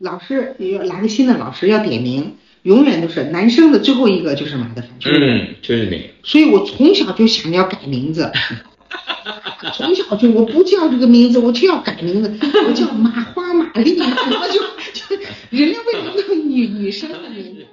老师也来个新的老师要点名，永远都是男生的最后一个就是麻的反衬。嗯，就是你。所以我从小就想要改名字，从小就我不叫这个名字，我就要改名字，我叫马花玛丽，我就人家为什么叫女生的名字？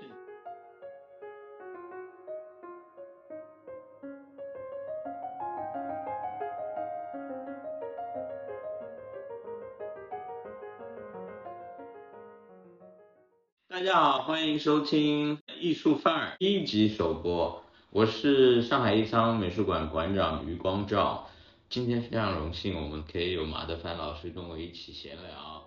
大家好，欢迎收听艺术范儿第一集首播，我是上海艺仓美术馆馆长余光照。今天非常荣幸，我们可以有马德帆老师跟我一起闲聊。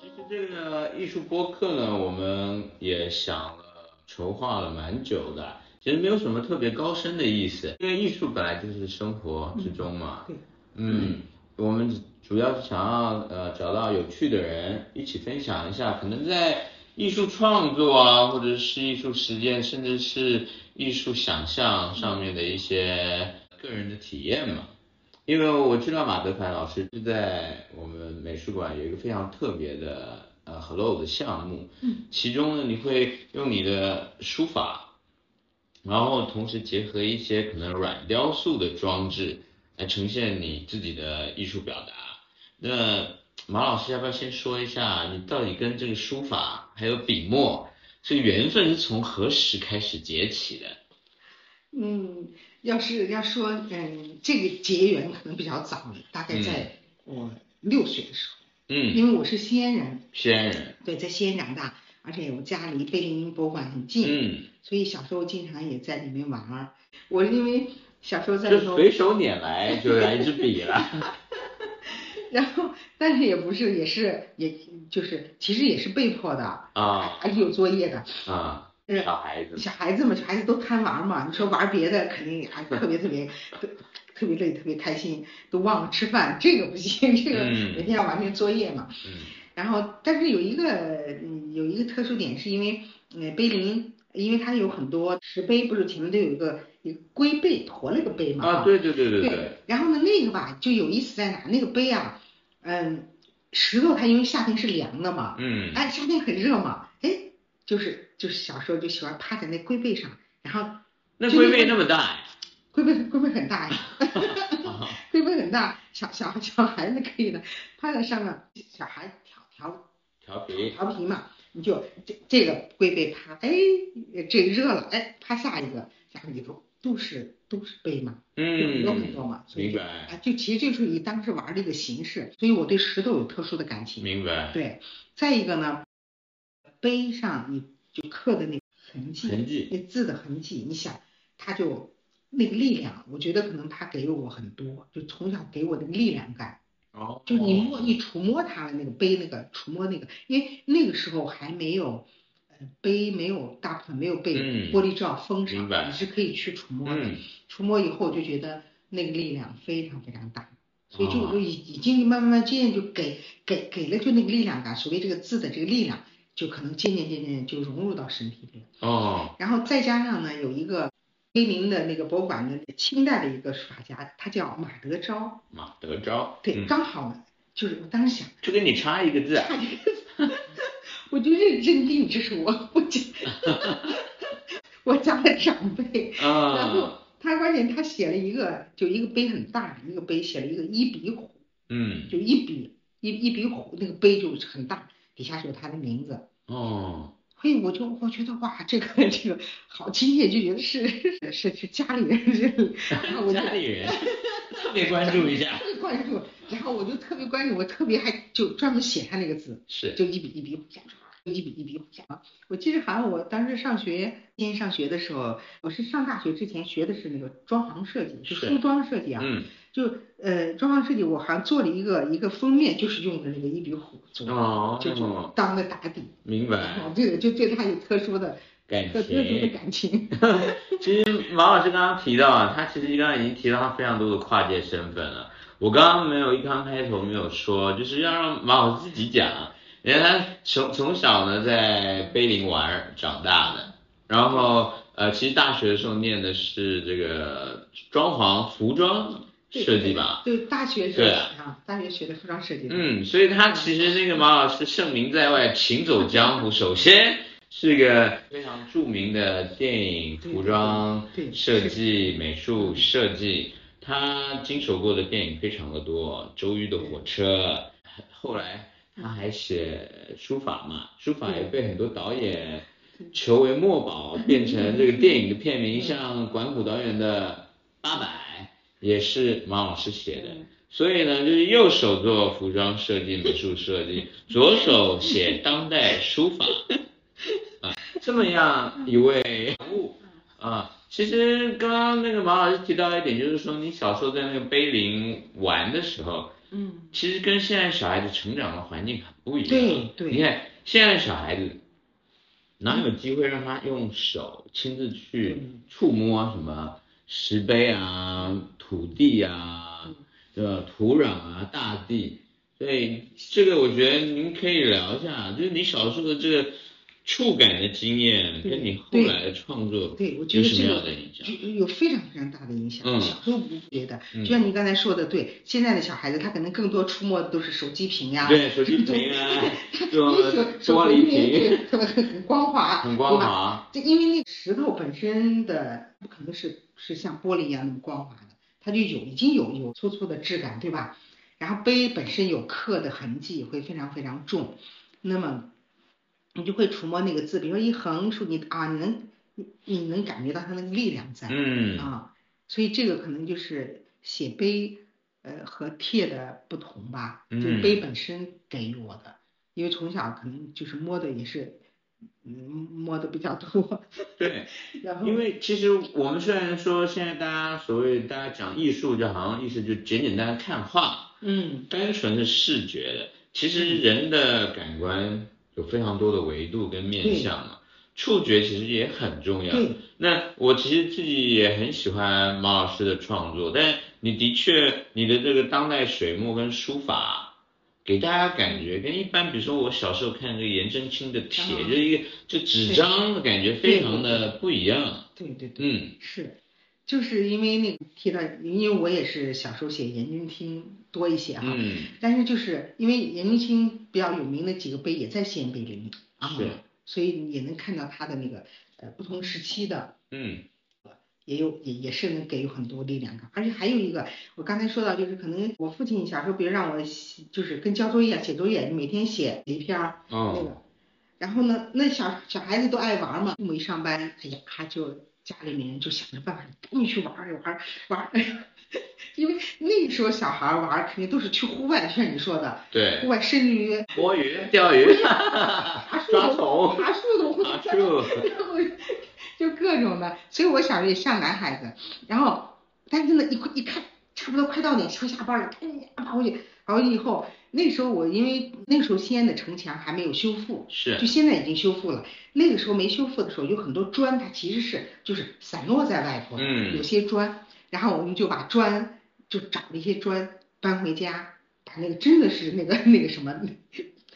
其实这个艺术播客呢，我们也想了筹划了蛮久的，其实没有什么特别高深的意思，因为艺术本来就是生活之中嘛。我们主要是想要找到有趣的人一起分享一下，可能在艺术创作啊，或者是艺术实践，甚至是艺术想象上面的一些个人的体验嘛。因为我知道马德帆老师是在我们美术馆有一个非常特别的hello 的项目，其中呢你会用你的书法，然后同时结合一些可能软雕塑的装置来呈现你自己的艺术表达。那马老师要不要先说一下，你到底跟这个书法还有笔墨这缘分是从何时开始结起的？要说这个结缘可能比较早，大概在我6岁的时候。因为我是西安人。西安人。对，在西安长大，而且我家离贝聿铭博物馆很近，所以小时候经常也在里面玩。我因为小时候在里头就随手拈来就来一支笔了。然后，但是也不是，其实也是被迫的啊，还是有作业的啊。小孩子嘛，小孩子都贪玩嘛。你说玩别的，肯定还特别累，特别开心，都忘了吃饭，这个不行，这个每天要完成作业嘛。然后，但是有一个特殊点，是因为碑林，因为它有很多石碑，不是前面都有一个龟背驮了个碑嘛。啊，对。然后呢，那个吧就有意思在哪？那个碑啊。石头它因为夏天是凉的嘛，夏天很热嘛，就是小时候就喜欢趴在那龟背上，然后那龟背那么大呀？龟背很大呀，龟背很大，小孩子可以的，趴在上面，小孩调皮嘛，你就这个龟背趴，这热了，趴下一个，然后你都是碑嘛，很多嘛，所以明白啊，就其实这是以当时玩的一个形式，所以我对石头有特殊的感情。明白。对，再一个呢，碑上你就刻的那个痕迹，那字的痕迹，你想，它就那个力量，我觉得可能它给了我很多，就从小给我的力量感。哦。就你触摸它的那个碑，因为那个时候还没有。碑没有，大部分没有被玻璃罩封上，你是可以去触摸的。触摸以后就觉得那个力量非常非常大，所以就已经慢慢渐渐就给了就那个力量感，所谓这个字的这个力量，就可能渐渐就融入到身体里了。然后再加上呢，有一个碑林的那个博物馆的清代的一个书法家，他叫马德昭。马德昭。对，刚好呢，就是我当时想，就跟你差一个字。我就认真定，这是我家的长辈。然后他关键他写了一个碑很大，一个碑写了一个一笔虎，就一笔虎那个碑就是很大，底下是有他的名字。所以我觉得哇，这个好亲切，就觉得是家里人，家里人特别关注一下，特别关注。然后我就特别关注，我特别还就专门写他那个字，是就一笔一笔。我记得好像我当时上学的时候，我是上大学之前学的是那个装潢设计，就梳妆设计啊。装潢设计我好像做了一个封面，就是用的那个一笔虎做的，就是当的打底。明白。对，就对他有特殊的感情。其实马老师刚刚提到啊，他其实刚刚已经提到他非常多的跨界身份了。我刚刚一开头没有说，就是要让马老师自己讲。人家他从小呢在碑林玩长大的，然后其实大学的时候念的是这个装潢服装设计吧，对，大学设计啊，大学学的服装设计。嗯，所以他其实那个马老师盛名在外，行走江湖，首先是个非常著名的电影服装设计、美术设计，他经手过的电影非常的多，周瑜的火车，后来他还写书法嘛，书法也被很多导演求为墨宝，变成这个电影的片名，像管虎导演的《八佰》。也是马老师写的，所以呢，就是右手做服装设计、美术设计，左手写当代书法，啊，这么样一位人物啊。其实刚刚那个马老师提到一点，就是说你小时候在那个碑林玩的时候，嗯，其实跟现在小孩子成长的环境很不一样。对对，你看现在小孩子哪有机会让他用手亲自去触摸什么？石碑啊，土地啊，对吧？土壤啊，大地，所以这个我觉得您可以聊一下，就是你小时候的这个触感的经验，跟你后来的创作有什么样的影响？对，我觉得这个有非常非常大的影响。小时候不觉得，就像您刚才说的，对，现在的小孩子他可能更多触摸的都是手机屏呀，对，手机屏啊，这种玻璃屏，很光滑，很光滑。这因为那石头本身的不可能是像玻璃一样那么光滑的，它就已经有粗粗的质感，对吧？然后碑本身有刻的痕迹，会非常非常重，那么。你就会触摸那个字，比如说一横竖，你啊，你能感觉到它的力量在，啊，所以这个可能就是写碑，和帖的不同吧，就是碑本身给予我的，因为从小可能就是摸的也是，摸的比较多。对，然后因为其实我们虽然说现在大家讲艺术，就好像艺术就简单看画，单纯的视觉的，其实人的感官。有非常多的维度跟面向嘛，触觉其实也很重要。那我其实自己也很喜欢马老师的创作，但你的确你的这个当代水墨跟书法，给大家感觉跟一般，比如说我小时候看这个颜真卿的帖，就是一个就纸张的感觉非常的不一样。对，是，就是因为那个提到，因为我也是小时候写颜真卿多一些哈，但是就是因为颜真卿。比较有名的几个碑也在西安碑林啊，所以也能看到他的那个不同时期的，也是能给予很多力量感。而且还有一个，我刚才说到就是可能我父亲小时候，比如让我就是跟交作业写作业，每天写一篇那个，然后呢，那小孩子都爱玩嘛，父母一上班，哎呀，他就家里面人就想着办法赶紧去玩。因为那个时候小孩玩肯定都是去户外，就像你说的，对，户外甚至于摸鱼、钓鱼、爬树，然后就各种的。所以我小时候也像男孩子，然后但是呢，一看差不多快到点，快下班了，赶紧跑回去以后，那时候我因为那时候西安的城墙还没有修复，是，就现在已经修复了。那个时候没修复的时候，有很多砖它其实是就是散落在外头，有些砖，然后我们就把砖。就找了一些砖搬回家，把那个真的是那个什么，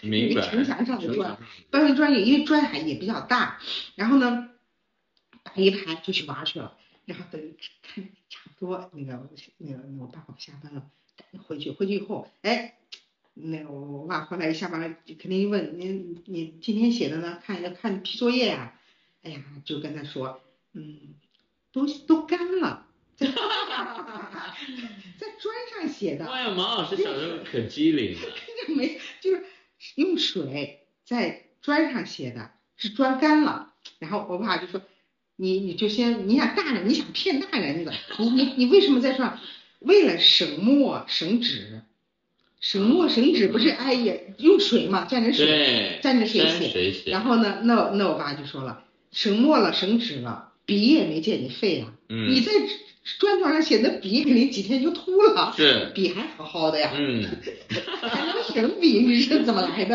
那个城墙上的砖搬回砖里，因为砖还也比较大，然后呢摆一排就去玩去了，然后等看差不多那个我爸爸下班了，赶紧回去以后，哎，那个我爸回来一下班肯定问你今天写的呢，看批作业呀，哎呀就跟他说，都干了。在砖上写的。哎呀，马老师小时候可机灵了。就是用水在砖上写的，是砖干了。然后我爸就说：“你就先，你想大人，你想骗大人那个，你为什么在砖上？为了省墨省纸，省墨省纸不是哎也用水嘛，蘸着水写。然后呢，那我爸就说了，省墨了省纸了，笔也没见你废啊，你在。”砖头上写的笔肯定几天就秃了，是笔还好好的呀，还能省笔，你是怎么来的？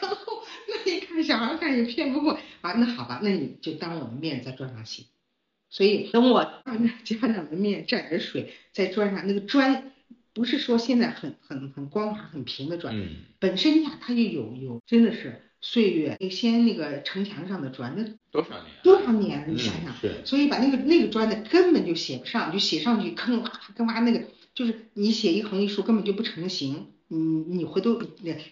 然后那一看小孩看也骗不过啊，那好吧，那你就当我的面在砖上写，所以等我当着家长的面蘸着水在砖上，那个砖不是说现在很光滑很平的砖，本身呀它就有真的是。岁月，先那个城墙上的砖，那多少年了？你想想，所以把那个砖的根本就写不上，就写上去坑洼那个就是你写一行一书根本就不成形，你回头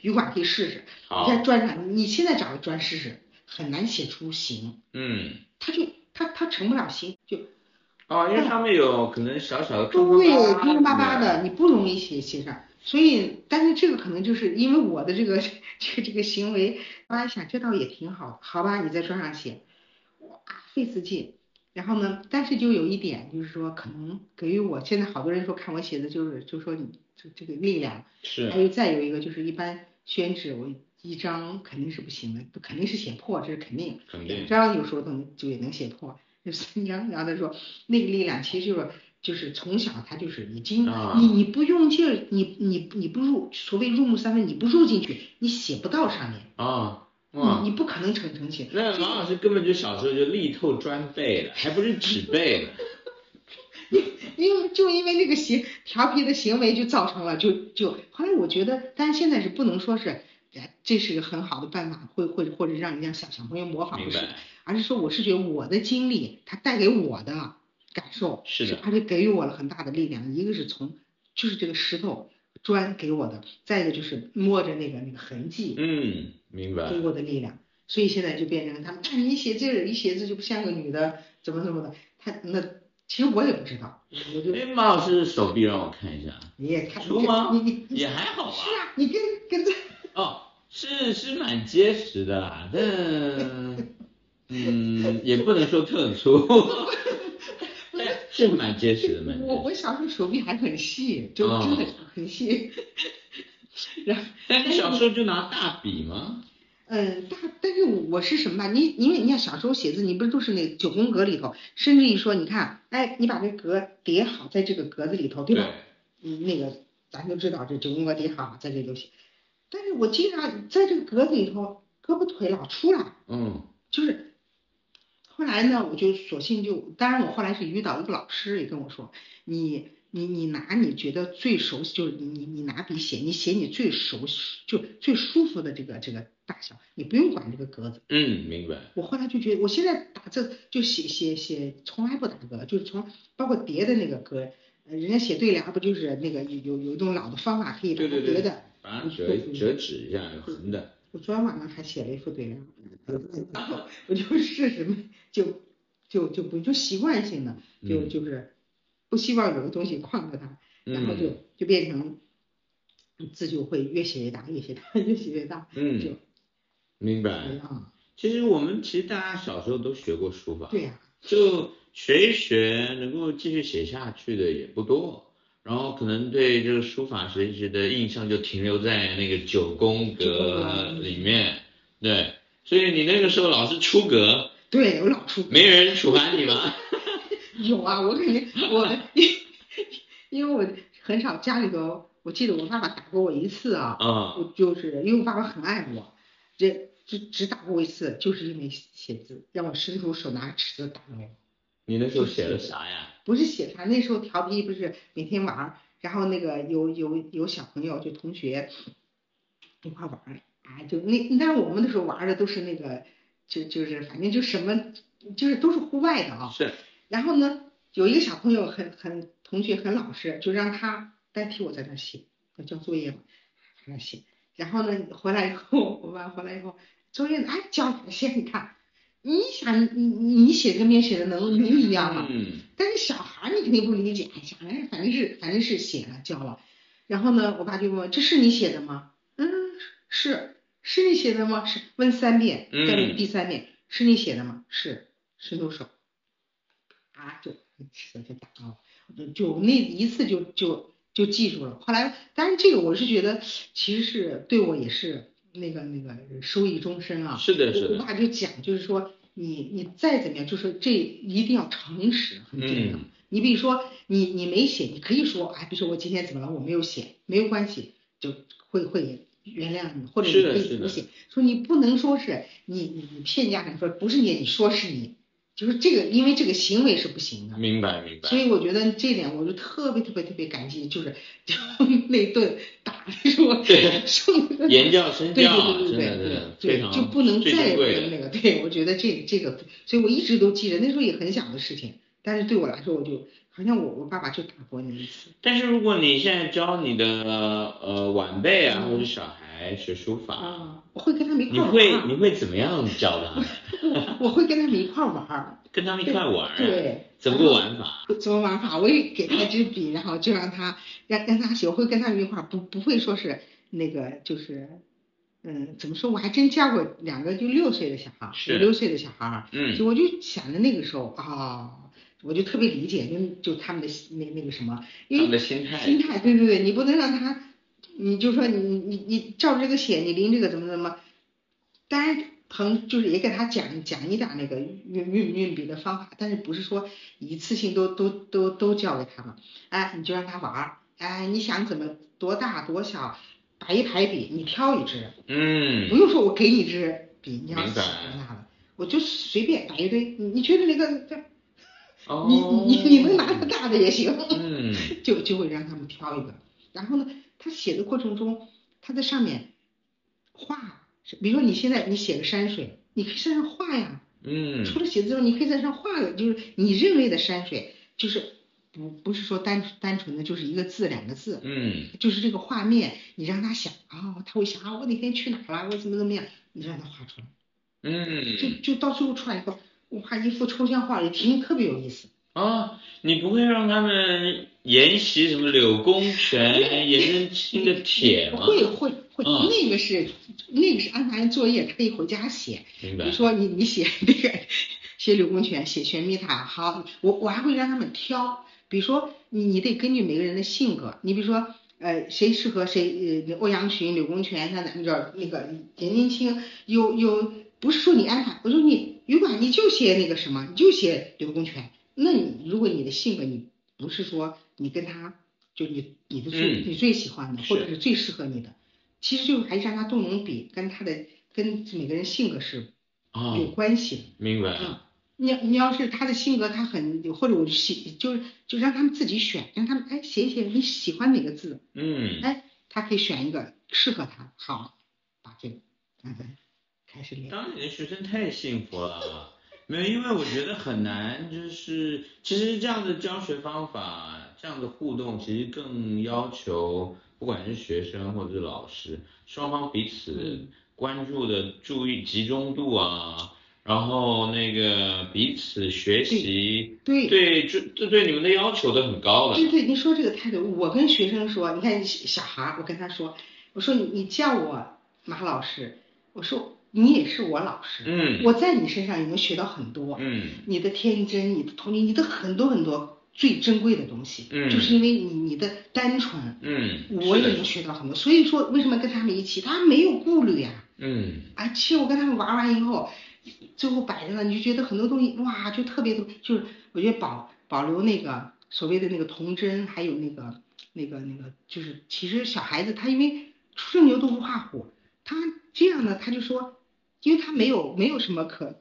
余管可以试试，你在砖上，你现在找个砖试试，很难写出形，嗯，它成不了形就。哦，因为上面有可能小小的坑坑巴巴的，你不容易写上。所以，但是这个可能就是因为我的这个行为，我还想这倒也挺好，好吧？你在砖上写，哇，费死劲。然后呢，但是就有一点就是说，可能给予我现在好多人说看我写的就说你这个力量是。还有再有一个就是一般宣纸我一张肯定是不行的，肯定是写破，这是肯定。肯定。张有时候就也能写破。就是然后他说那个力量其实就是从小他就是已经、啊、你不用劲儿，你不入，所谓入木三分，你不入进去你写不到上面啊，你不可能成型。那王老师根本就小时候就力透砖背了，还不是纸背了。因为那个调皮的行为就造成了就后来我觉得，但是现在是不能说是这是个很好的办法，或者让人家小朋友模仿，不是，而是说我是觉得我的经历它带给我的感受是的，而且给予我了很大的力量。一个是从就是这个石头砖给我的，再一个就是摸着那个痕迹，嗯，明白，给我的力量。所以现在就变成他们，哎，你写字一写字就不像个女的，怎么的，他那。其实我也不知道，我就哎，马老师手臂让我看一下，你也看出吗？你也还好吧？是啊，你跟这哦。是蛮结实的啦，但也不能说特粗，是蛮结实的。我小时候手臂还很细，就真的很细。然后，但你小时候就拿大笔吗？但是我是什么吧？因为你看小时候写字，你不是都是那九宫格里头，甚至于说，你看，哎，你把这格叠好，在这个格子里头，对吧？对。那个咱就知道这九宫格叠好，在这就写。但是我经常在这个格子里头，胳膊腿老出来，就是后来呢，我就索性就，当然我后来是遇到一个老师也跟我说，你拿你觉得最熟悉，就是你拿笔写，你写你最熟悉就最舒服的这个大小，你不用管这个格子。嗯，明白。我后来就觉得，我现在打字就写，从来不打格，就是从包括叠的那个格，人家写对联不就是那个有一种老的方法可以把它叠的。对对对，把它折纸一下，横的。我昨天晚上还写了一副对联，然后我就是什么就不就习惯性的就是不希望有个东西框着它，然后就变成字就会越写越大，越写大，越写越大。就明白。其实我们大家小时候都学过书法，对呀，就学一学能够继续写下去的也不多。然后可能对这个书法学习的印象就停留在那个九宫格里面，对，所以你那个时候老是出格，对，我老出格，没人处罚你吗？有啊，我肯定，因为我很少家里头，我记得我爸爸打过我一次啊，我就是因为我爸爸很爱我，只打过我一次，就是因为写字，让我伸出手拿尺子打我。你那时候写了啥呀？不是写啥，那时候调皮，不是每天玩，然后那个有小朋友就同学一块玩，啊，就但是我们那时候玩的都是那个就是反正就什么就是都是户外的啊。是。然后呢，有一个小朋友很同学很老实，就让他代替我在那写，我交作业嘛，在那写。然后呢，回来以后我爸回来以后，作业哎交给他写，你看。你想你写的跟别人写的能一样吗？但是小孩你肯定不理解，小孩反正是写了交了。然后呢，我爸就问这是你写的吗？是你写的吗？是，问3遍，再问第3遍，是你写的吗？是，伸出手，啊，就打了，就那一次就记住了。后来，但是这个我是觉得其实是对我也是。那个收益终身啊，是的。我爸就讲，就是说你再怎么样，就是这一定要诚实，很重要。你比如说你没写，你可以说哎，比如说我今天怎么了，我没有写，没有关系，就会原谅你，或者你可以不写。说你不能说是你骗家长说不是你说是你，就是这个，因为这个行为是不行的。明白。所以我觉得这点我就特别特别特别感激，就那顿打。对，言教身教，对，就不能再有那个。对，我觉得这个，所以我一直都记着，那时候也很小的事情，但是对我来说，我就好像我爸爸就打过你一次。但是如果你现在教你的晚辈啊或者小孩学书法，我会跟他们一块玩。你会怎么样教他？我会跟他们一块玩。跟他们一块玩。对。怎么个玩法？怎么玩法？我也给他一支笔，然后就让他学会跟他们一块，不会说是那个就是。怎么说？我还真教过两个就6岁的小孩，5、6岁的小孩，就我就想着那个时候我就特别理解，就他们的那个什么，因为他们的心态，对对对，你不能让他，你就说你照着这个写，你临这个怎么，当然就是也给他讲一点那个运笔的方法，但是不是说一次性都教给他们，哎，你就让他玩，哎，你想怎么多大多小。摆一排笔，你挑一支，不用说我给你支笔，你要写那了，我就随便摆一堆，你觉得那个，你能拿个大的也行，就会让他们挑一个。然后呢，他写的过程中，他在上面画，比如说你现在你写个山水，你可以在上画呀，除了写字之后，你可以在上画的，就是你认为的山水，就是。不是说单纯的就是一个字两个字，就是这个画面，你让他想他会想我哪天去哪了，我怎么样，你让他画出来，就到最后出来以后，我画一幅抽象画，也挺特别有意思你不会让他们研习什么柳公权、颜真卿的帖吗？会，那个是安排作业，他可以回家写。明白。比如说你写那个写柳公权，写玄秘塔，好，我还会让他们挑。比如说你得根据每个人的性格，你比如说谁适合谁，欧阳询、柳公权，像咱们这儿那个颜真卿，有不是说你安排，我说你余管你就写那个什么，你就写柳公权，那你如果你的性格你不是说你跟他就你最喜欢的或者是最适合你的，其实就还是让他动动笔，跟他的跟每个人性格是有关系的。明白。你要是他的性格，他很或者我就让他们自己选，让他们写一写你喜欢哪个字，他可以选一个适合他，好，把这个开始练。当你的学生太幸福了，没有，因为我觉得很难，就是其实这样的教学方法，这样的互动，其实更要求不管是学生或者是老师，双方彼此关注的注意集中度啊。然后那个彼此学习，对你们的要求都很高的。对，您说这个态度，我跟学生说，你看小孩，我跟他说，我说你叫我马老师，我说你也是我老师，我在你身上也能学到很多，你的天真，你的童年，你的很多很多最珍贵的东西，就是因为你的单纯，我也能学到很多。所以说为什么跟他们一起，他没有顾虑呀，而且我跟他们玩完以后。最后摆着了，你就觉得很多东西哇，就特别多，就是我觉得保留那个所谓的那个童真，还有那个，就是其实小孩子他因为初生牛犊不怕虎，他这样呢，他就说，因为他没有什么可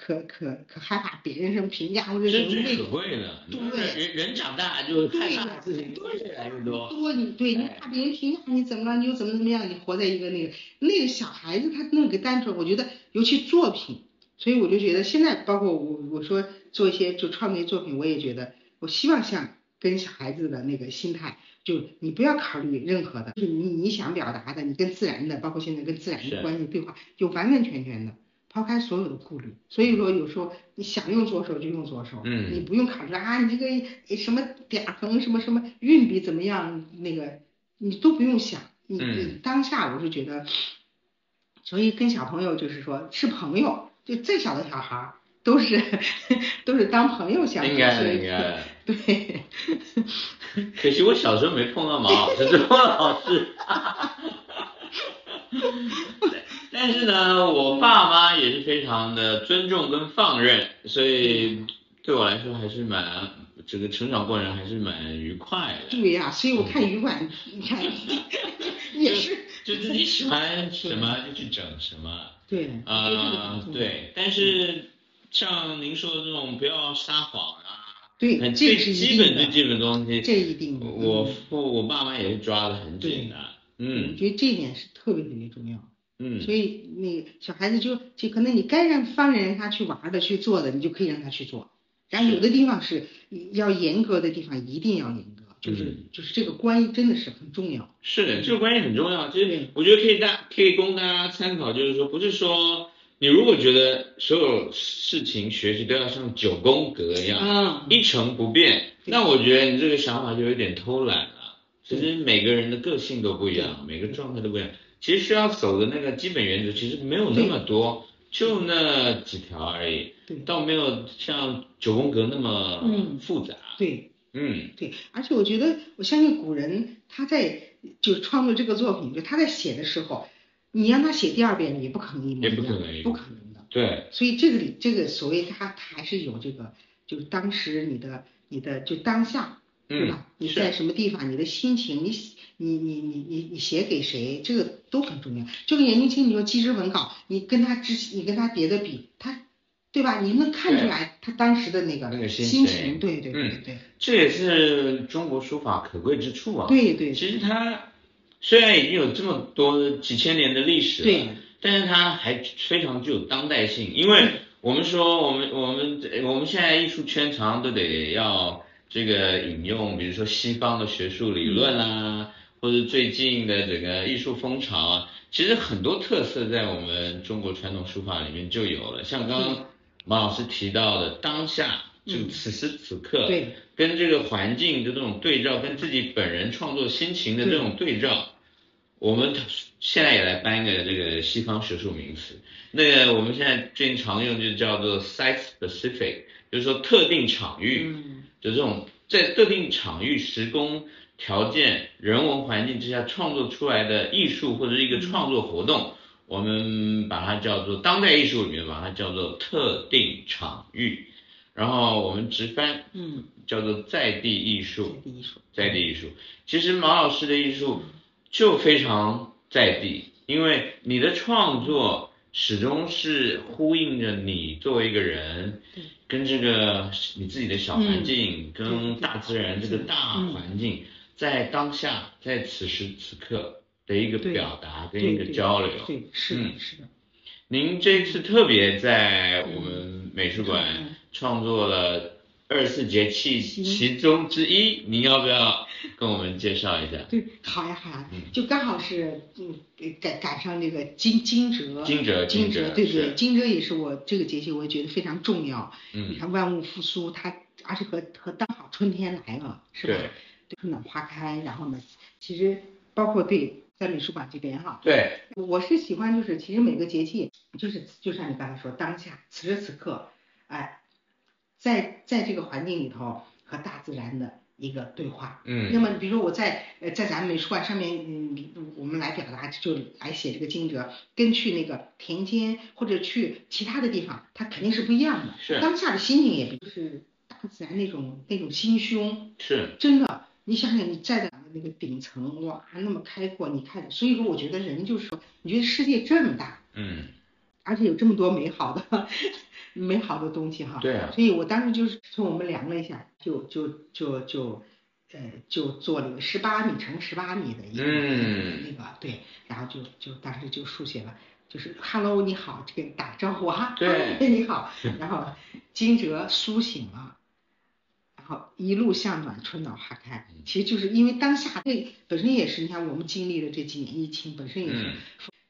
害怕别人什么评价或者什么。这最可贵的，对，人长大就害怕自己越来越多。对，你怕别人评价你怎么了，你又怎么样，你活在一个那个小孩子他那个单纯，我觉得尤其作品。所以我就觉得现在包括我说做一些就创作作品，我也觉得我希望像跟小孩子的那个心态，就你不要考虑任何的，就是你想表达的，你跟自然的，包括现在跟自然的关系对话，就完完全全的抛开所有的顾虑。所以说有时候你想用左手就用左手，你不用考虑你这个什么点横什么运笔怎么样，那个你都不用想，你当下我是觉得，所以跟小朋友就是说是朋友。就再小的小孩都是当朋友相处，应该对。可惜我小时候没碰到马老师，只碰到老师。但是呢，我爸妈也是非常的尊重跟放任，所以对我来说还是蛮这个成长过程还是蛮愉快的。对呀，所以我看余管，你看也是，就自己喜欢什么就去整什么。对对，但是像您说的这种不要撒谎啊，对，最基本东西，这一定的。我爸妈也是抓得很紧的，我觉得这一点是特别特别重要，所以那个小孩子就可能你该让放任他去玩的去做的，你就可以让他去做，但有的地方是要严格的地方一定要严格，就是这个关系真的是很重要。是的，这个关系很重要。就是我觉得可以供大家参考，就是说不是说你如果觉得所有事情学习都要像九宫格一样、一成不变，那我觉得你这个想法就有点偷懒了。其实每个人的个性都不一样，每个状态都不一样。其实需要走的那个基本原则其实没有那么多，就那几条而已，倒没有像九宫格那么复杂。对，而且我觉得我相信古人他在就创作这个作品，就他在写的时候，你让他写第二遍也不可能一模一样，不可能的。对，所以这个所谓他还是有这个，就是当时你的就当下，对吧？你在什么地方，你的心情，你写给谁，这个都很重要。就跟严君清你说纪实文稿，你跟他别的比，他对吧？你能看出来他当时的那个心情，对。这也是中国书法可贵之处啊。对。其实它虽然已经有这么多几千年的历史了，但是它还非常具有当代性。因为我们说我们现在艺术圈常常都得要这个引用，比如说西方的学术理论啊，或者最近的整个艺术风潮啊，其实很多特色在我们中国传统书法里面就有了。像刚刚马老师提到的当下，就此时此刻，跟这个环境的这种对照，跟自己本人创作心情的这种对照，我们现在也来搬一个这个西方学术名词，那个我们现在最近常用就叫做 Site-Specific， 就是说特定场域，就这种在特定场域、时空条件、人文环境之下创作出来的艺术或者一个创作活动，我们把它叫做当代艺术里面把它叫做特定场域，然后我们直翻叫做在地艺术。其实马老师的艺术就非常在地，因为你的创作始终是呼应着你作为一个人跟这个你自己的小环境，跟大自然这个大环境在当下在此时此刻的一个表达跟一个交流。是的。您这次特别在我们美术馆创作了24节气其中之一，您要不要跟我们介绍一下？好呀。就刚好是赶上这个惊蛰，惊蛰也是我这个节气我也觉得非常重要。你看万物复苏，它而且和刚好春天来了，是吧？对，春暖花开。然后呢，其实包括在美术馆这边哈，我是喜欢就是其实每个节气就像你刚才说当下此时此刻，在这个环境里头和大自然的一个对话。那么比如说我在咱们美术馆上面，我们来表达就来写这个惊蛰，跟去那个田间或者去其他的地方，它肯定是不一样的。当下的心情也就是大自然那种心胸，是真的。你想想，你站在那个顶层，哇，那么开阔，你看，所以说我觉得人就是说，你觉得世界这么大，而且有这么多美好的东西哈，所以我当时就是从我们量了一下，就做了一个18米乘18米的一个然后就当时就书写了，就是 Hello 你好，这个打招呼哈，你好，然后惊蛰苏醒了。好，一路向暖，春暖花开。其实就是因为当下这本身也是，你看我们经历了这几年疫情，本身也是，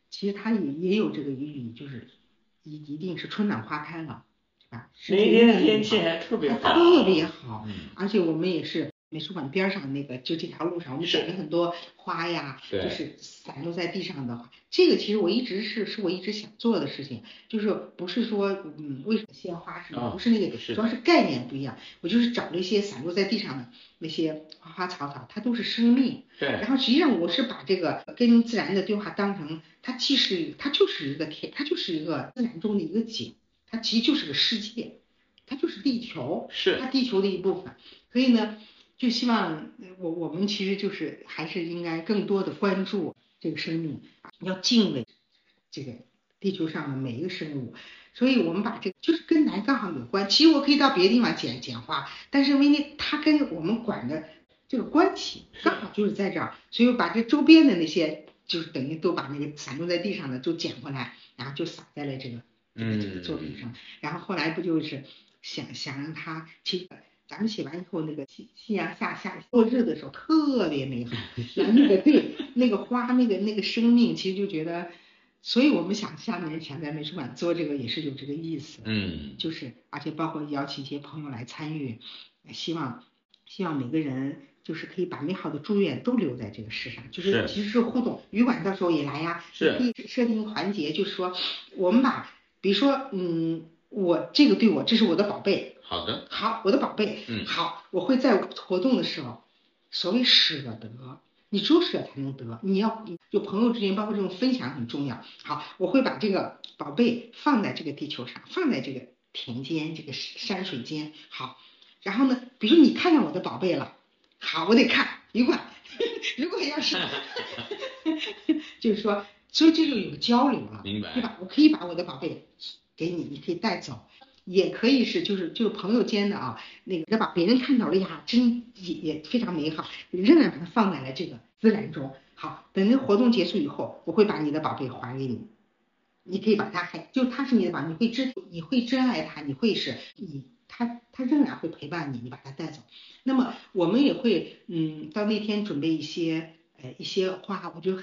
其实它也有这个寓意，就是一定是春暖花开了，对吧？那天的天气还特别好，而且我们也是美术馆边上那个，就这条路上，我们捡了很多花呀，就是散落在地上的花。这个其实我一直是我一直想做的事情，就是不是说为什么鲜花什么，不是那个，主要是概念不一样。我就是找了一些散落在地上的那些花草草，它都是生命。然后实际上我是把这个跟自然的对话当成，它就是一个自然中的一个景，它其实就是个世界，它就是地球，它地球的一部分。所以呢，就希望我们其实就是还是应该更多的关注这个生命，要敬畏这个地球上的每一个生物。所以我们把这个就是跟咱刚好有关。其实我可以到别的地方捡花，但是因为它跟我们管的这个关系刚好就是在这儿，所以我把这周边的那些就是等于都把那个散落在地上的都捡回来，然后就撒在了这个作品上。然后后来不就是想让它去。咱们写完以后，那个夕阳下落日的时候特别美好，然后那个对那个花那个生命，其实就觉得，所以我们想下面想在美术馆做这个也是有这个意思，就是而且包括邀请一些朋友来参与，希望每个人就是可以把美好的祝愿都留在这个世上，就是其实是互动，旅馆到时候也来呀，可以设定一个环节，就是说我们把比如说我这个对我这是我的宝贝。好的，好，我的宝贝，好，我会在活动的时候，所谓舍得，你只有舍才能得，你要有朋友之间，包括这种分享很重要。好，我会把这个宝贝放在这个地球上，放在这个田间，这个山水间。好，然后呢，比如你看见我的宝贝了，好，我得看，一块，如果要是，就是说，所以这就有交流了，明白？对吧？我可以把我的宝贝给你，你可以带走。也可以是就是朋友间的啊，那个把别人看到了呀，真也非常美好，仍然把它放在了这个自然中。好，等那活动结束以后，我会把你的宝贝还给你，你可以把它还，就它是你的宝贝，你会珍爱它，它仍然会陪伴你，你把它带走。那么我们也会到那天准备一些。一些花，我就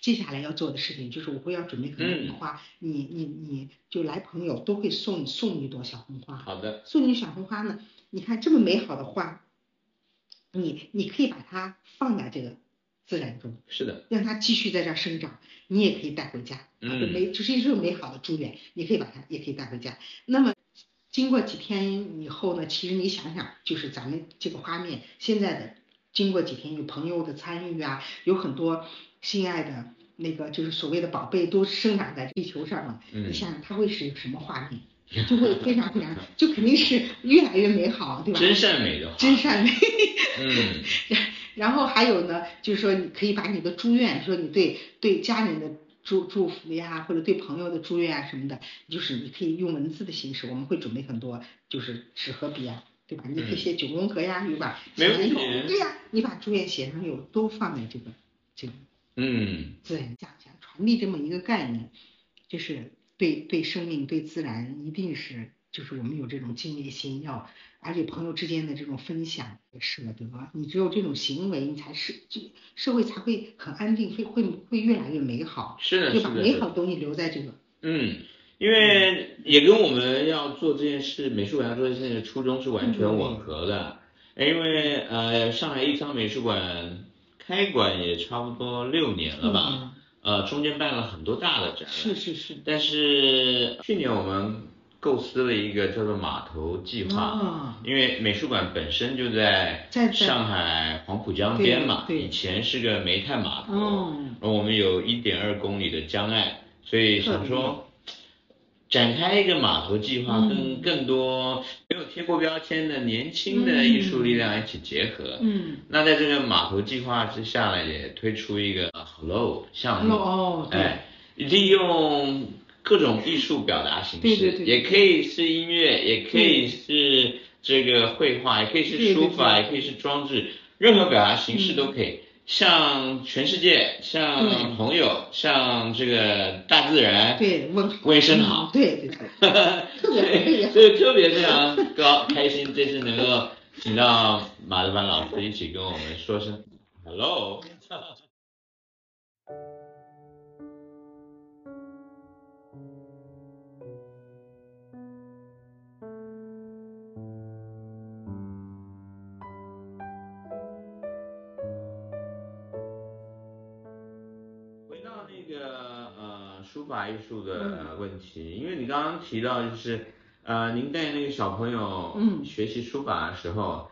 接下来要做的事情就是我会要准备很多花，你就来朋友都会送你一朵小红花。好的，送你小红花呢，你看这么美好的花，你可以把它放在这个自然中，是的，让它继续在这儿生长，你也可以带回家，就是一种美好的祝愿，你可以把它也可以带回家。那么经过几天以后呢，其实你想想，就是咱们这个画面现在的。经过几天有朋友的参与啊，有很多心爱的那个就是所谓的宝贝都生长在地球上了，你想想它会是什么画面，就会非常非常，就肯定是越来越美好，对吧？真善美的话，真善美。然后还有呢，就是说你可以把你的祝愿，说你对家人的祝福呀，或者对朋友的祝愿啊什么的，就是你可以用文字的形式，我们会准备很多，就是纸和笔啊。对吧？你可以写九宫格呀，没问题。对呀，你把祝愿写上有，都放在这个，自然想传递这么一个概念，就是对生命、对自然，一定是就是我们有这种敬畏心，而且朋友之间的这种分享、舍得，你只有这种行为，你才是社会才会很安定，会越来越美好。是的，就把美好的东西留在这个。因为也跟我们要做这件事，美术馆要做这件事的初衷是完全吻合的。因为上海艺康美术馆开馆也差不多6年了吧，中间办了很多大的展览。是。但是去年我们构思了一个叫做码头计划，因为美术馆本身就在上海黄浦江边嘛，以前是个煤炭码头，而我们有1.2公里的江岸，所以想说。展开一个码头计划，跟更多没有贴过标签的年轻的艺术力量一起结合。那在这个码头计划之下呢，也推出一个 Hello 项目，利用各种艺术表达形式，对，也可以是音乐，也可以是这个绘画，也可以是书法，也可以是装置，任何表达形式都可以。像全世界，像朋友，像这个大自然，对，问声好，对，特别非常开心，这次能够请到马德帆老师一起跟我们说声 hello。书法艺术的问题，因为你刚刚提到就是，您带那个小朋友学习书法的时候，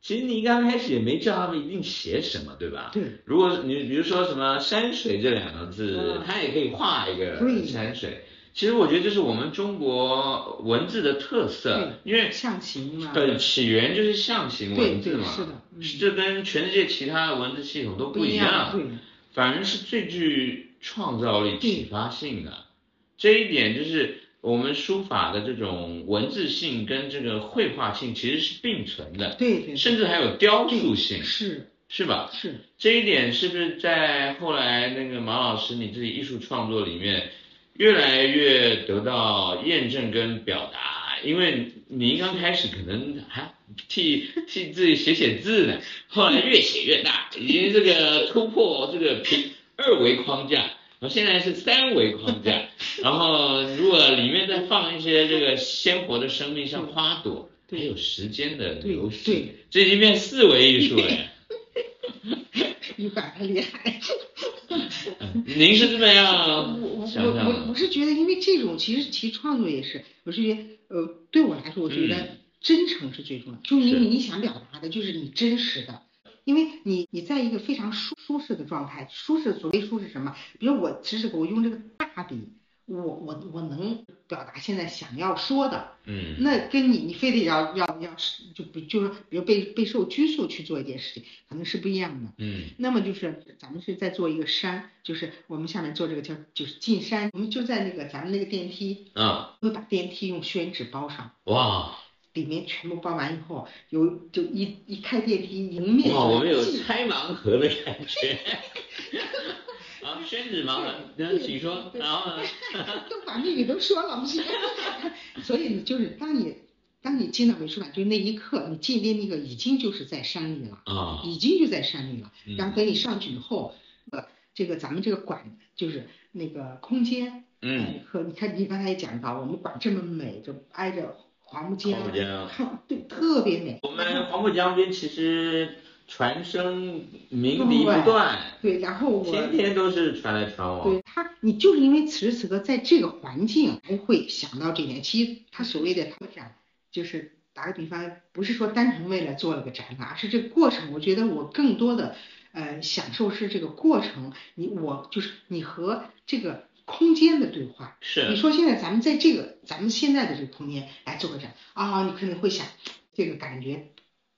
其实你刚开始也没叫他们一定写什么，对吧？对。如果你比如说什么山水这2个字，他也可以画一个山水。其实我觉得这是我们中国文字的特色，因为象形嘛，起源就是象形文字嘛，是的，这跟全世界其他的文字系统都不一样，反而是最具。创造力、启发性的这一点，就是我们书法的这种文字性跟这个绘画性其实是并存的，对，甚至还有雕塑性，是吧？是这一点是不是在后来那个马老师你自己艺术创作里面越来越得到验证跟表达，因为你刚开始可能啊替自己写字呢，后来越写越大，已经这个突破这个二维框架，然后现在是三维框架，然后如果里面再放一些这个鲜活的生命，像花朵，还有时间的流逝，这已经变4维艺术了。你爸爸厉害。您是怎么样？我是觉得，因为这种其实创作也是，我是觉得对我来说，我觉得真诚是最重要，就是你想表达的，就是你真实的。因为你在一个非常舒适的状态，舒适所谓舒适什么？比如我其实我用这个大笔，我能表达现在想要说的，那跟你非得要就是比如备受拘束去做一件事情，可能是不一样的，那么就是咱们是在做一个山，就是我们下面做这个叫就是进山，我们就在那个咱们那个电梯啊，会把电梯用宣纸包上，哇。里面全部包完以后，就一开电梯迎面，哇，我们有拆盲盒的感觉。啊，宣纸盲盒，请说。然后都把秘密都说了，不是？所以就是当你进到美术馆，就那一刻，你进的那个已经就是在山里了啊，已经就在山里了。然后等你上去以后，这个咱们这个馆就是那个空间，和你看你刚才也讲到，我们馆这么美，就挨着。黄浦江，对，特别美。我们黄浦江边其实船声鸣笛不断，对，然后天天都是传来传往。对他，你就是因为此时此刻在这个环境，才会想到这点。其实他所谓的拓展，就是打个比方，不是说单纯为了做了个展览，而是这个过程。我觉得我更多的享受是这个过程。我就是你和这个。空间的对话是，你说现在咱们在这个咱们现在的这个空间来做个展啊，你可能会想这个感觉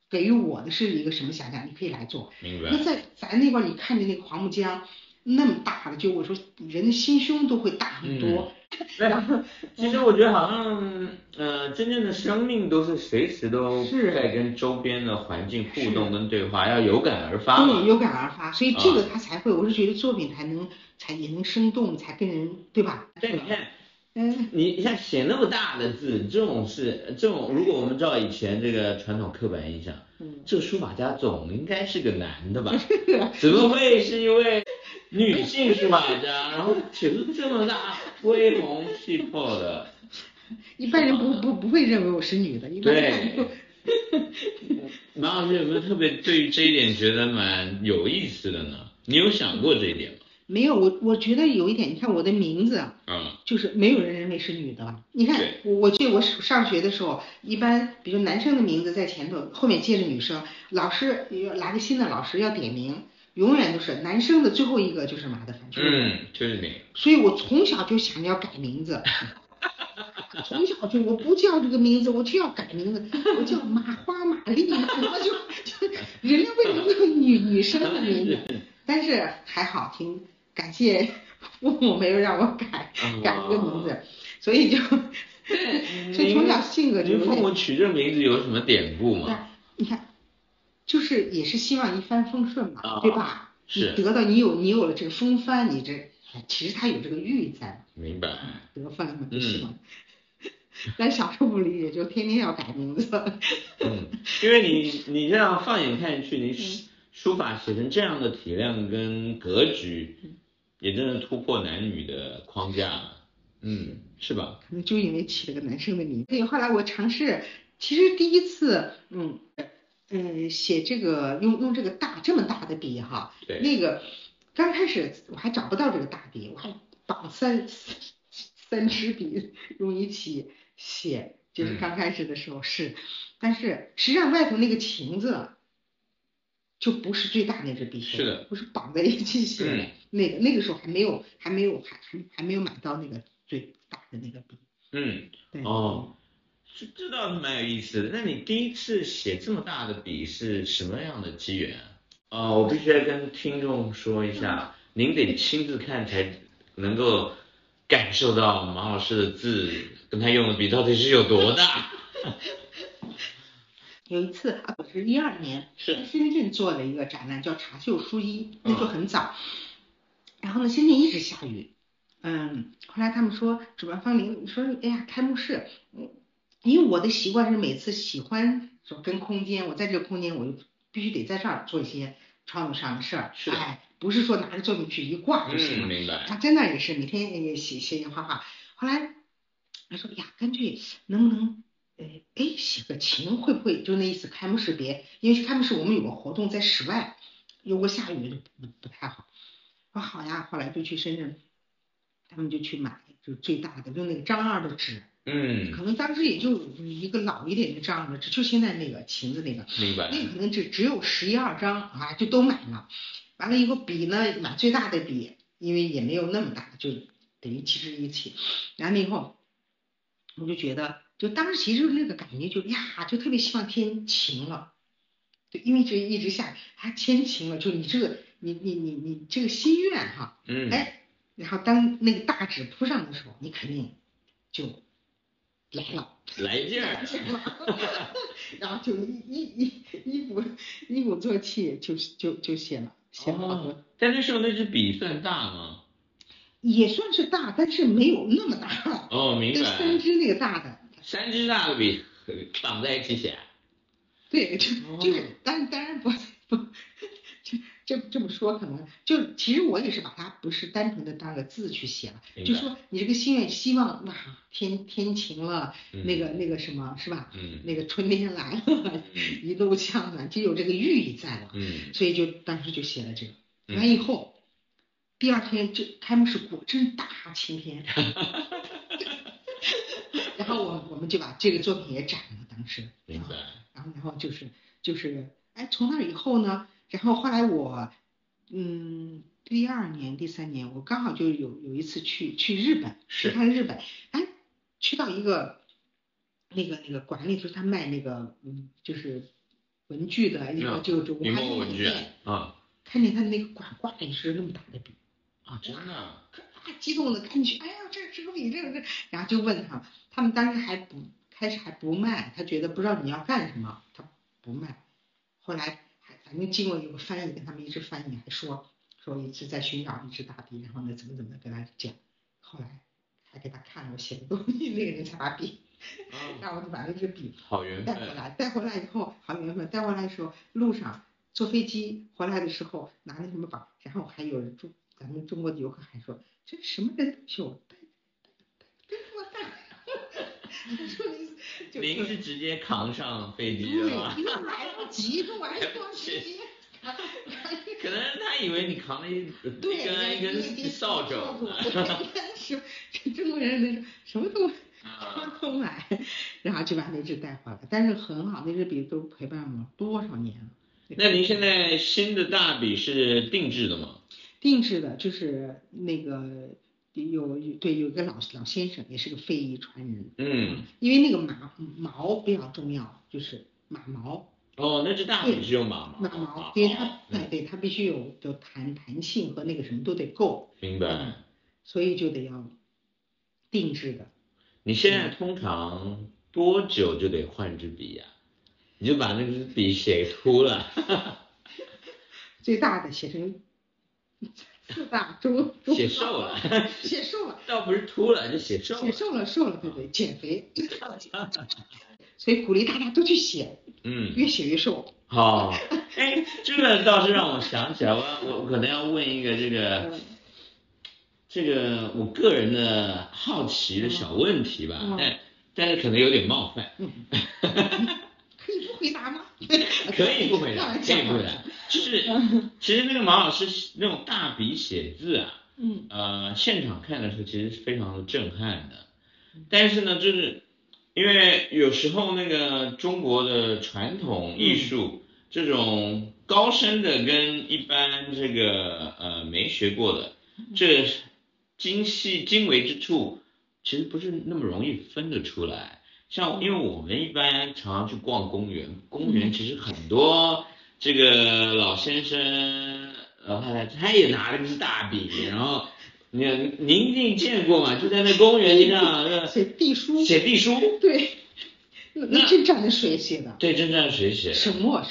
给予我的是一个什么想象，你可以来做。明白。那在咱那边你看着那个黄浦江那么大的，就我说人的心胸都会大很多。然后其实我觉得好像真正的生命都是随时都在跟周边的环境互动跟对话，要有感而发。对，有感而发，所以这个它才会，我是觉得作品才也能生动，才跟人对吧？对，你看，你像写那么大的字，这种，如果我们照以前这个传统刻板印象，这个书法家总应该是个男的吧？怎么会是一位女性书法家？然后写出这么大恢宏气魄的，一般人不会认为我是女的，一般人就。马老师有没有特别对于这一点觉得蛮有意思的呢？你有想过这一点吗？没有，我觉得有一点，你看我的名字，就是没有人认为是女的。你看，我记得我上学的时候，一般比如男生的名字在前头，后面接着女生，老师来个新的老师要点名，永远都是男生的最后一个就是马德凡，就是你。所以我从小就想要改名字，从小就我不叫这个名字，我就要改名字，我叫马花玛丽，我就人家为什么有女生的名字？但是还好挺。感谢父母没有让我改这个名字，所以所以从小性格就。您父母取这名字有什么典故吗？你看，就是也是希望一帆风顺嘛，对吧？是。你得到你有了这个风帆，你这其实它有这个寓意在。明白。得帆嘛，是吗？但小时候不理解，就天天要改名字。因为你这样放眼看去，你书法写成这样的体量跟格局。也真的突破男女的框架，是吧？可能就因为起了个男生的名字。对，后来我尝试，其实第一次，写这个用这个这么大的笔哈，对，那个刚开始我还找不到这个大笔，我还绑三支笔用一起写，就是刚开始的时候是，但是实际上外头那个琴子。就不是最大那支笔，是的，不是绑在一起写的。那个时候还没有买到那个最大的那个笔。对。这倒是蛮有意思的。那你第一次写这么大的笔是什么样的机缘？我必须要跟听众说一下，您得亲自看才能够感受到马老师的字跟他用的笔到底是有多大。有一次啊，我是2012年在深圳做了一个展览，叫茶袖书衣，那就很早。然后呢，深圳一直下雨，后来他们说主办方说，哎呀，开幕式，因为我的习惯是每次喜欢跟空间，我在这个空间我就必须得在这儿做一些创作上的事儿，是，哎，不是说拿着作品去一挂就行了。明白。他在那也是每天也写画画，后来他说呀，干脆能不能写个琴会不会？就那意思，开幕式别，因为开幕式我们有个活动在室外，如果下雨就不太好。我说好呀，后来就去深圳，他们就去买就最大的，就那个张二的纸。嗯，可能当时也就一个老一点的张二的纸，就现在那个琴子那个，明白？那可能只有11、12张啊，就都买了。完了以后笔呢，买最大的笔，因为也没有那么大，就等于7支1起。然后以后，我就觉得。就当时其实那个感觉就呀，就特别希望天晴了，对，因为一直下雨，它天晴了，就你这个你这个心愿哈，嗯，哎，然后当那个大纸铺上的时候，你肯定就来劲儿了，然后就一鼓作气就写了，写了好多。哦，但那时候那支笔算大吗？也算是大，但是没有那么大。哦，明白。就3支那个大的。3支大的笔绑在一起写，对，就是，当然不，这么说可能就其实我也是把它不是单纯的当个字去写了，就说你这个心愿希望哇天晴了，那个什么是吧？那个春天来了，一路向暖，就有这个寓意在了，所以就当时就写了这个。完以后，第二天就开幕式果真大晴天。然后我们就把这个作品也展了，当时，明白。然后就是，哎，从那以后呢，然后后来我，第2年、第3年，我刚好就有一次去日本，去看日本，哎，去到一个那个馆里，就是他卖那个就是文具的，然后就我还去里面啊，看见他那个馆挂也是那么大的笔啊，真的。激动的看去，哎呀，这个笔，这，然后就问他，他们当时还不卖，他觉得不知道你要干什么，他不卖。后来还反正经过有个翻译跟他们一直翻译，还说一直在寻找一支大笔，然后呢怎么跟他讲。后来还给他看了我写的东西，那个人才把笔，然后我就把那支笔带回来，以后好缘分，带回来的时候路上坐飞机回来的时候拿那什么把，然后还有人住。咱们中国的游客还说这什么人是我带，您是直接扛上飞机了吗？来不及，这玩意儿光直接。可能他以为你扛了一根扫帚。中国人那什么都买，然后就把那只带回来，但是很好，那只笔都陪伴我多少年了。那您现在新的大笔是定制的吗？定制的，就是那个有个老先生，也是个非遗传人，因为那个毛比较重要，就是马毛。哦，那只大笔是用马毛，因为它对它必须有弹性和那个什么都得够。明白。所以就得要定制的。你现在通常多久就得换支笔呀？你就把那支笔写秃了。最大的写成。4大中写瘦了，倒不是秃了，就写瘦了，对，减肥。所以鼓励大家都去写，越写越瘦。好，哎，这个倒是让我想起来，我可能要问一个这个我个人的好奇的小问题吧，但是可能有点冒犯。可以不回答吗？可以不回答。就是，其实那个马老师那种大笔写字啊，现场看的时候其实是非常的震撼的。但是呢，就是因为有时候那个中国的传统艺术，这种高深的跟一般这个没学过的，这精微之处，其实不是那么容易分得出来。像因为我们一般常常去逛公园，其实很多。这个老先生，老太太，他也拿了一支大笔，然后您一定见过嘛？就在那公园上写地书，对，那真蘸着水写的，对，真蘸着水写的，水墨，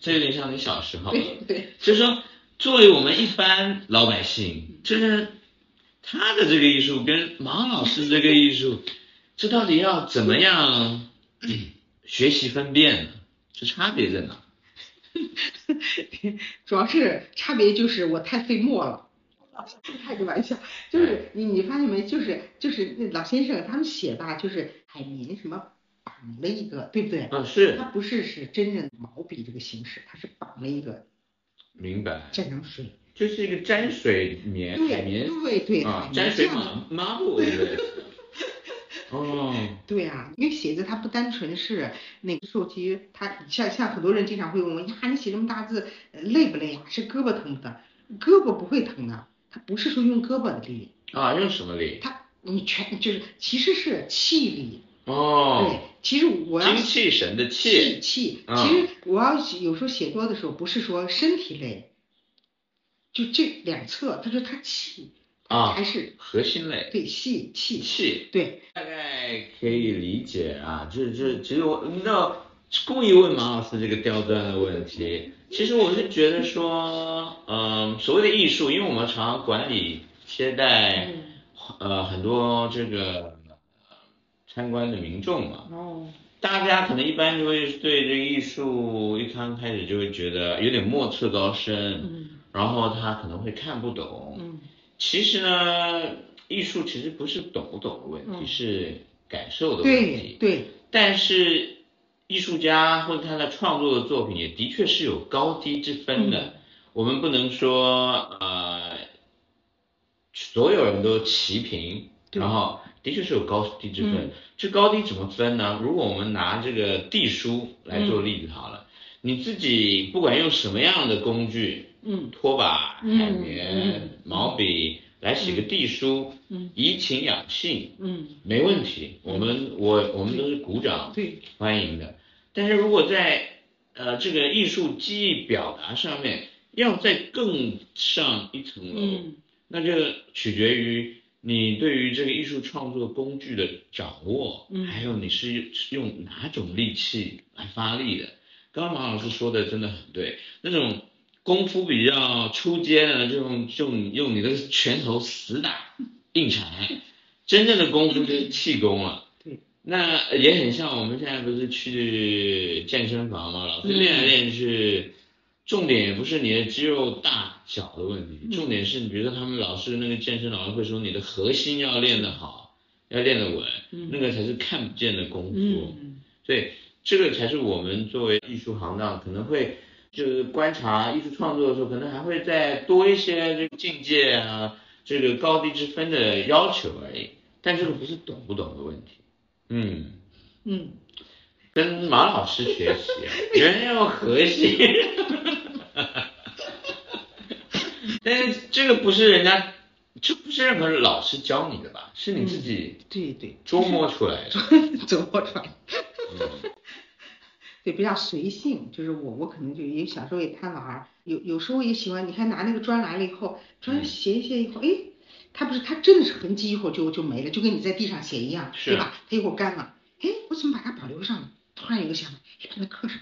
这有点像你小时候，对，就是说，作为我们一般老百姓，就是他的这个艺术跟马老师这个艺术，这到底要怎么样学习分辨呢？这差别在哪？主要是差别就是我太费墨了。开个玩笑，就是你发现没，就是那老先生他们写吧，就是海绵什么绑了一个，对不对？啊，是。他不是真正毛笔这个形式，他是绑了一个。明白。蘸上水。就是一个沾水棉，海绵。对对。啊，沾水抹布，对不对？哦。对啊，因为写字它不单纯是那个手机，它像很多人经常会问我呀，你写这么大字累不累呀？是胳膊疼不疼？胳膊不会疼的。他不是说用胳膊的力啊，用什么力？你全就是其实是气力哦。对，其实我要精气神的气、嗯。其实我要有时候写多的时候，不是说身体累，就这两侧，他说他气啊，还是核心累。对，气。对，大概可以理解啊。这其实我你知道故意问马老师这个刁钻的问题。其实我是觉得说，所谓的艺术，因为我们常常管理接待，很多这个参观的民众嘛，大家可能一般就会对这个艺术一刚开始就会觉得有点莫测高深，然后他可能会看不懂，其实呢，艺术其实不是懂不懂的问题，是感受的问题，对，但是。艺术家或者他的创作的作品也的确是有高低之分的，我们不能说所有人都齐平，然后的确是有高低之分。这高低怎么分呢？如果我们拿这个地书来做例子好了，你自己不管用什么样的工具，拖把、海绵、毛笔来写个地书，怡情养性，没问题，我们都是鼓掌欢迎的。但是如果在这个艺术技艺表达上面要再更上一层楼，那就取决于你对于这个艺术创作工具的掌握，还有你是用哪种力气来发力的。刚刚马老师说的真的很对，那种功夫比较初阶的这种，就用你的拳头死打硬缠，真正的功夫就是气功了。那也很像我们现在不是去健身房嘛，老是练来练去，重点也不是你的肌肉大小的问题，重点是比如说他们老师那个健身老师会说你的核心要练得好，要练得稳，那个才是看不见的功夫。所以这个才是我们作为艺术行当可能会就是观察艺术创作的时候，可能还会再多一些这个境界啊，这个高低之分的要求而已。但这个不是懂不懂的问题。跟马老师学习，人要核心。但是这个不是人家，这不是任何老师教你的吧？是你自己琢磨出来的。琢磨出来。对，比较随性，就是我可能就也小时候也贪玩，有时候也喜欢，你看拿那个砖来了以后，砖写一写以后，它真的是痕迹一会儿就没了，就跟你在地上写一样，对吧？它一会儿干了，我怎么把它保留上了？突然有个想法，把它刻上。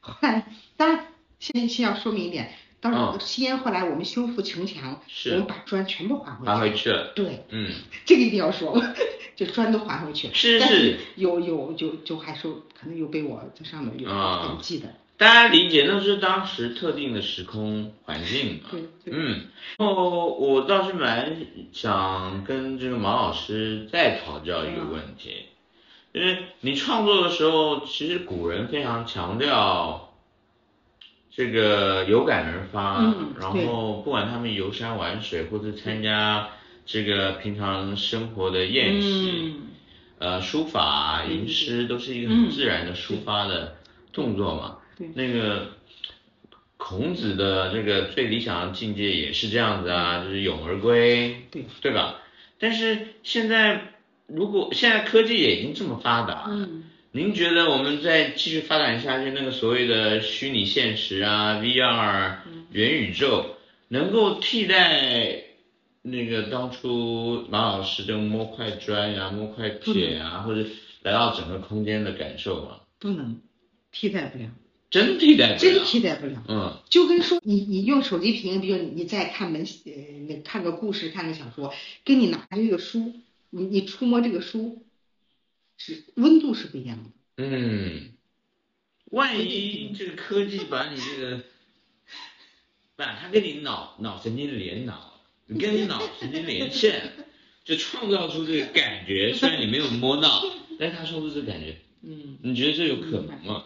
后来，当然先要说明一点，到西安后来我们修复城墙，我们把砖全部还回去了。对，这个一定要说。就砖都还回去，但是有还是可能有被我在上面有痕迹的。大家理解那是当时特定的时空环境嘛。对。然后我倒是蛮想跟这个马老师再讨教一个问题，就是你创作的时候，其实古人非常强调这个有感而发，然后不管他们游山玩水或者参加。这个平常生活的宴席，书法、吟诗都是一个很自然的抒发的动作嘛。那个孔子的这个最理想的境界也是这样子啊，就是咏而归，对吧？但是现在科技也已经这么发达，您觉得我们再继续发展下去，那个所谓的虚拟现实啊、VR、元宇宙，能够替代？那个当初马老师这种摸块砖呀、摸块铁呀，或者来到整个空间的感受嘛，不能替代不了，真替代不了。就跟说你用手机屏，比如你在看看个故事、看个小说，跟你拿这个书，你触摸这个书，是温度是不一样的。嗯，万一这个科技把你这个，把它跟你脑神经连脑，你跟你脑神经连线，就创造出这个感觉。虽然你没有摸到，但是它说出这感觉。嗯，你觉得这有可能吗？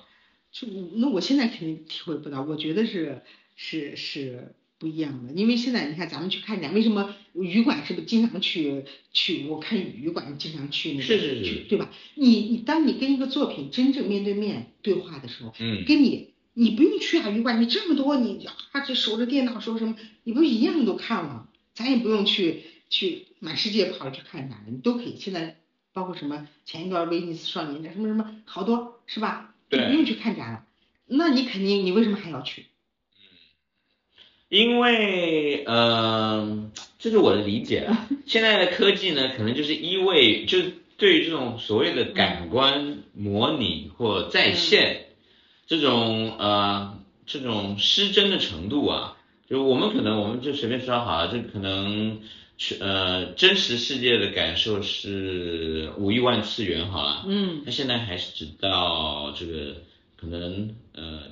就那我现在肯定体会不到，我觉得是不一样的，因为现在你看咱们去看展，为什么旅馆是不是经常去？我看旅馆经常去那个，是，对吧？你当你跟一个作品真正面对面对话的时候，嗯，跟你不用去啊旅馆，你这么多你啊这守着电脑说什么，你不是一样都看了？咱也不用去满世界跑去看展了，你都可以。现在包括什么前一段威尼斯少年展什么什么好多是吧？你不用去看展了，那你肯定你为什么还要去？因为这是我的理解了。现在的科技呢，可能就是一味就是对于这种所谓的感官模拟或再现这种失真的程度啊，就我们就随便说好了，这可能真实世界的感受是5亿万次元好了，嗯，那现在还是直到这个可能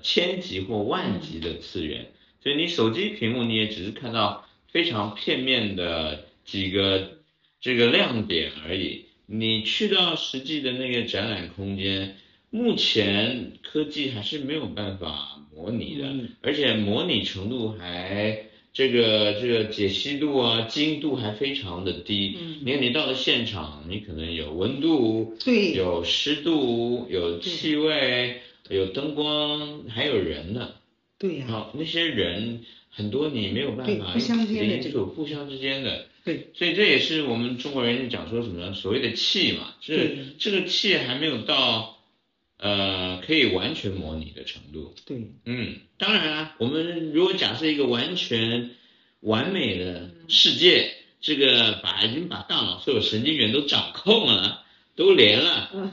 千级或万级的次元。所以你手机屏幕你也只是看到非常片面的几个这个亮点而已，你去到实际的那个展览空间，目前科技还是没有办法模拟的，而且模拟程度还这个解析度啊精度还非常的低。你看你到了现场，你可能有温度，对，有湿度，有气味，有灯光，还有人呢。对呀、啊，那些人很多你没有办法因素互相之间的，对，所以这也是我们中国人讲说什么所谓的气嘛，这个气还没有到可以完全模拟的程度。对，嗯，当然啊，我们如果假设一个完全完美的世界，这个已经把大脑所有神经元都掌控了，都连了，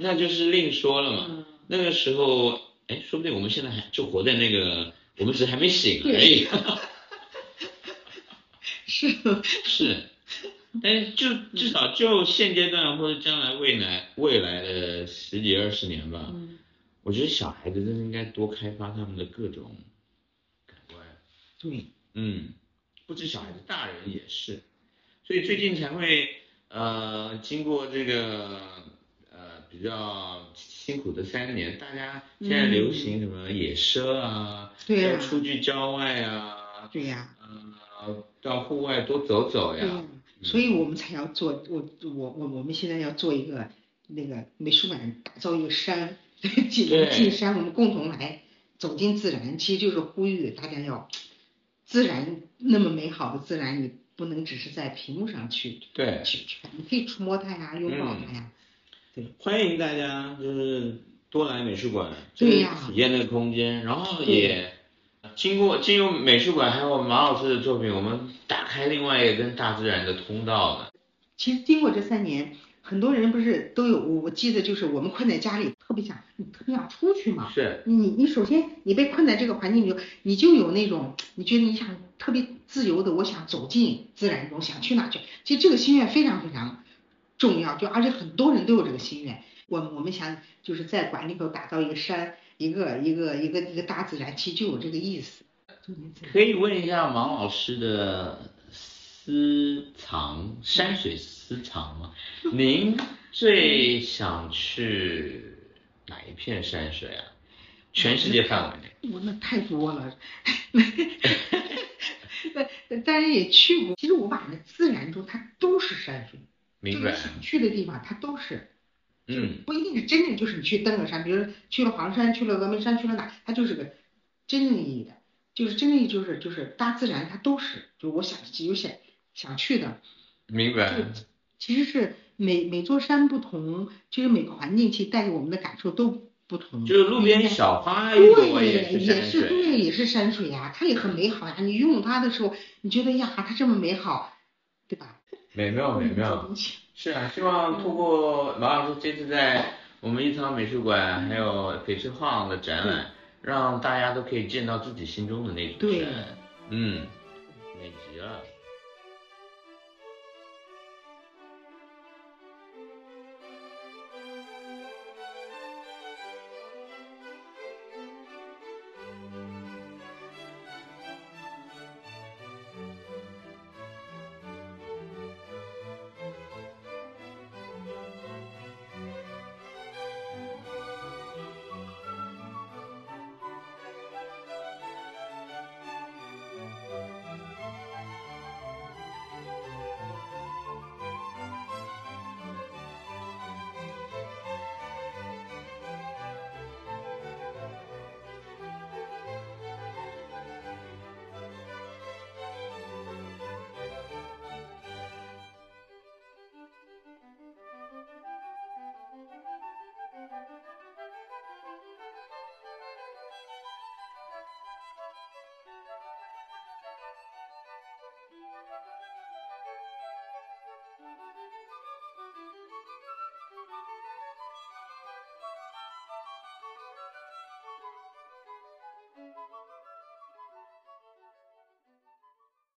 那就是另说了嘛，那个时候。哎，说不定我们现在还就活在那个，我们只是还没醒而已。是，但是就至少就现阶段或者将来未来的10几20年吧，我觉得小孩子真的应该多开发他们的各种感官。对，嗯，不止小孩子，大人也是。所以最近才会经过这个比较辛苦的3年，大家现在流行什么野奢啊，对啊，出去郊外啊，对呀、啊，到户外多走走呀、啊。所以我们才要做，我们现在要做一个那个美术馆，打造一个山，进山，我们共同来走进自然，其实就是呼吁大家要自然那么美好的自然，你不能只是在屏幕上去，你可以触摸它呀，拥抱它呀。对，欢迎大家就是多来美术馆，对呀，体验那个空间，然后也经由美术馆还有马老师的作品，我们打开另外一个跟大自然的通道了。其实经过这3年，很多人不是都有，我记得就是我们困在家里，特别想出去嘛。是。你首先你被困在这个环境里，你就有那种你觉得你想特别自由的，我想走进自然中，想去哪去。其实这个心愿非常非常重要，就而且很多人都有这个心愿。我们想就是在馆里头打造一个山，一个大自然，其实就有这个意思。可以问一下王老师的私藏，山水私藏吗？您最想去哪一片山水啊？全世界范围内？我那太多了。但是也去过。其实我把那自然中它都是山水。明白，想去的地方它都是，不一定是真正就是你去登个山，比如去了黄山，去了峨眉山，去了哪，它就是个真正意义的，就是真正意义就是大自然它都是，就我想去的。明白。其实是每座山不同，就是每个环境其实带给我们的感受都不同。就是路边小花也是山水呀，它也很美好呀。你拥有它的时候，你觉得呀，它这么美好，对吧？美妙，是啊，希望通过马老师这次在我们艺仓美术馆还有翡翠晃的展览，让大家都可以见到自己心中的那种山。嗯，美极了。